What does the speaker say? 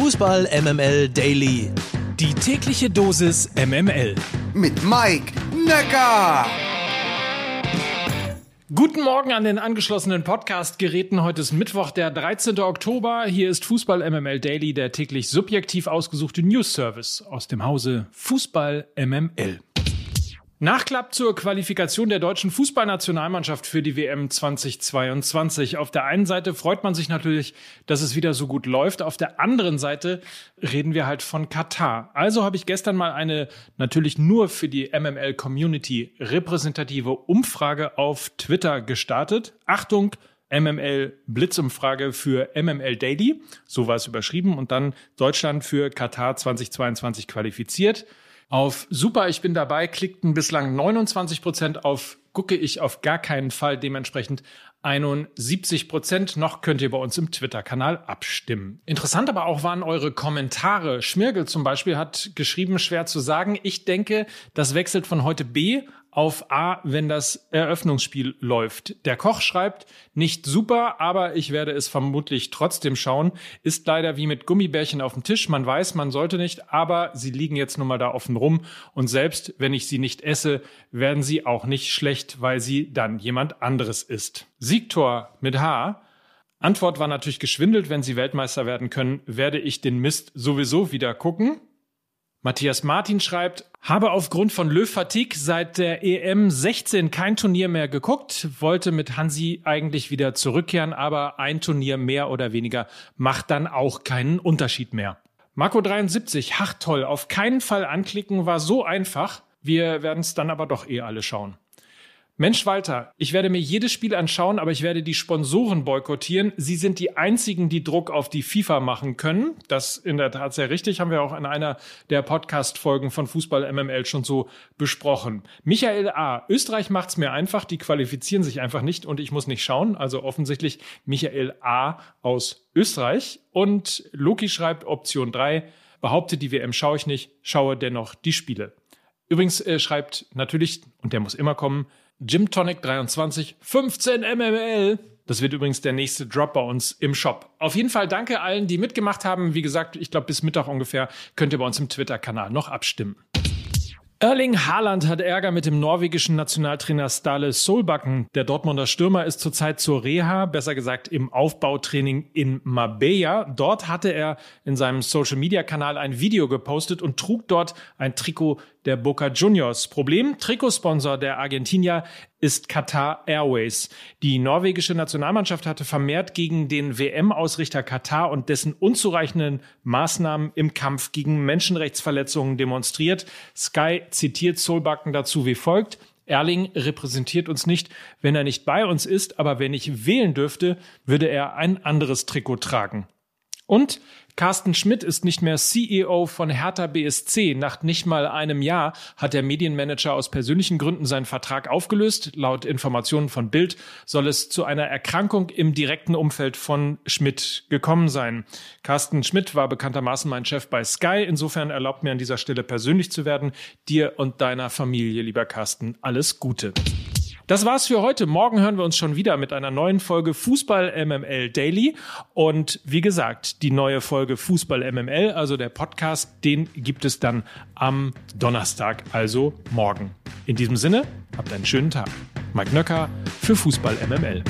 Fußball MML Daily. Die tägliche Dosis MML. Mit Mike Nöcker. Guten Morgen an den angeschlossenen Podcast-Geräten. Heute ist Mittwoch, der 13. Oktober. Hier ist Fußball MML Daily, der täglich subjektiv ausgesuchte News-Service aus dem Hause Fußball MML. Nachklapp zur Qualifikation der deutschen Fußballnationalmannschaft für die WM 2022. Auf der einen Seite freut man sich natürlich, dass es wieder so gut läuft. Auf der anderen Seite reden wir halt von Katar. Also habe ich gestern mal eine natürlich nur für die MML-Community repräsentative Umfrage auf Twitter gestartet. Achtung! MML-Blitzumfrage für MML Daily. So war es überschrieben. Und dann Deutschland für Katar 2022 qualifiziert. Auf Super, ich bin dabei, klickten bislang 29%, auf Gucke ich auf gar keinen Fall, dementsprechend 71%. Noch könnt ihr bei uns im Twitter-Kanal abstimmen. Interessant aber auch waren eure Kommentare. Schmirgel zum Beispiel hat geschrieben, schwer zu sagen, ich denke, das wechselt von heute B auf A, wenn das Eröffnungsspiel läuft. Der Koch schreibt, nicht super, aber ich werde es vermutlich trotzdem schauen. Ist leider wie mit Gummibärchen auf dem Tisch. Man weiß, man sollte nicht, aber sie liegen jetzt nun mal da offen rum. Und selbst wenn ich sie nicht esse, werden sie auch nicht schlecht, weil sie dann jemand anderes isst. Siegtor mit H. Antwort war natürlich geschwindelt, wenn sie Weltmeister werden können, werde ich den Mist sowieso wieder gucken. Matthias Martin schreibt, habe aufgrund von Löw-Fatigue seit der EM 16 kein Turnier mehr geguckt, wollte mit Hansi eigentlich wieder zurückkehren, aber ein Turnier mehr oder weniger macht dann auch keinen Unterschied mehr. Marco 73, ach toll, auf keinen Fall anklicken, war so einfach, wir werden es dann aber doch alle schauen. Mensch Walter, ich werde mir jedes Spiel anschauen, aber ich werde die Sponsoren boykottieren. Sie sind die einzigen, die Druck auf die FIFA machen können. Das in der Tat sehr richtig, haben wir auch in einer der Podcast-Folgen von Fußball MML schon so besprochen. Michael A., Österreich macht's mir einfach, die qualifizieren sich einfach nicht und ich muss nicht schauen. Also offensichtlich Michael A. aus Österreich. Und Loki schreibt Option 3, behauptet die WM schaue ich nicht, schaue dennoch die Spiele. Übrigens schreibt natürlich, und der muss immer kommen, Gym Tonic 23, 15 MML. Das wird übrigens der nächste Drop bei uns im Shop. Auf jeden Fall danke allen, die mitgemacht haben. Wie gesagt, ich glaube, bis Mittag ungefähr könnt ihr bei uns im Twitter-Kanal noch abstimmen. Erling Haaland hat Ärger mit dem norwegischen Nationaltrainer Ståle Solbakken. Der Dortmunder Stürmer ist zurzeit zur Reha, besser gesagt im Aufbautraining in Marbella. Dort hatte er in seinem Social-Media-Kanal ein Video gepostet und trug dort ein Trikot der Boca Juniors. Problem, Trikotsponsor der Argentinier ist Qatar Airways. Die norwegische Nationalmannschaft hatte vermehrt gegen den WM-Ausrichter Katar und dessen unzureichenden Maßnahmen im Kampf gegen Menschenrechtsverletzungen demonstriert. Sky zitiert Solbakken dazu wie folgt. Erling repräsentiert uns nicht, wenn er nicht bei uns ist, aber wenn ich wählen dürfte, würde er ein anderes Trikot tragen. Und Carsten Schmidt ist nicht mehr CEO von Hertha BSC. Nach nicht mal einem Jahr hat der Medienmanager aus persönlichen Gründen seinen Vertrag aufgelöst. Laut Informationen von Bild soll es zu einer Erkrankung im direkten Umfeld von Schmidt gekommen sein. Carsten Schmidt war bekanntermaßen mein Chef bei Sky. Insofern erlaubt mir an dieser Stelle persönlich zu werden. Dir und deiner Familie, lieber Carsten, alles Gute. Das war's für heute. Morgen hören wir uns schon wieder mit einer neuen Folge Fußball MML Daily. Und wie gesagt, die neue Folge Fußball MML, also der Podcast, den gibt es dann am Donnerstag, also morgen. In diesem Sinne, habt einen schönen Tag. Mike Nöcker für Fußball MML.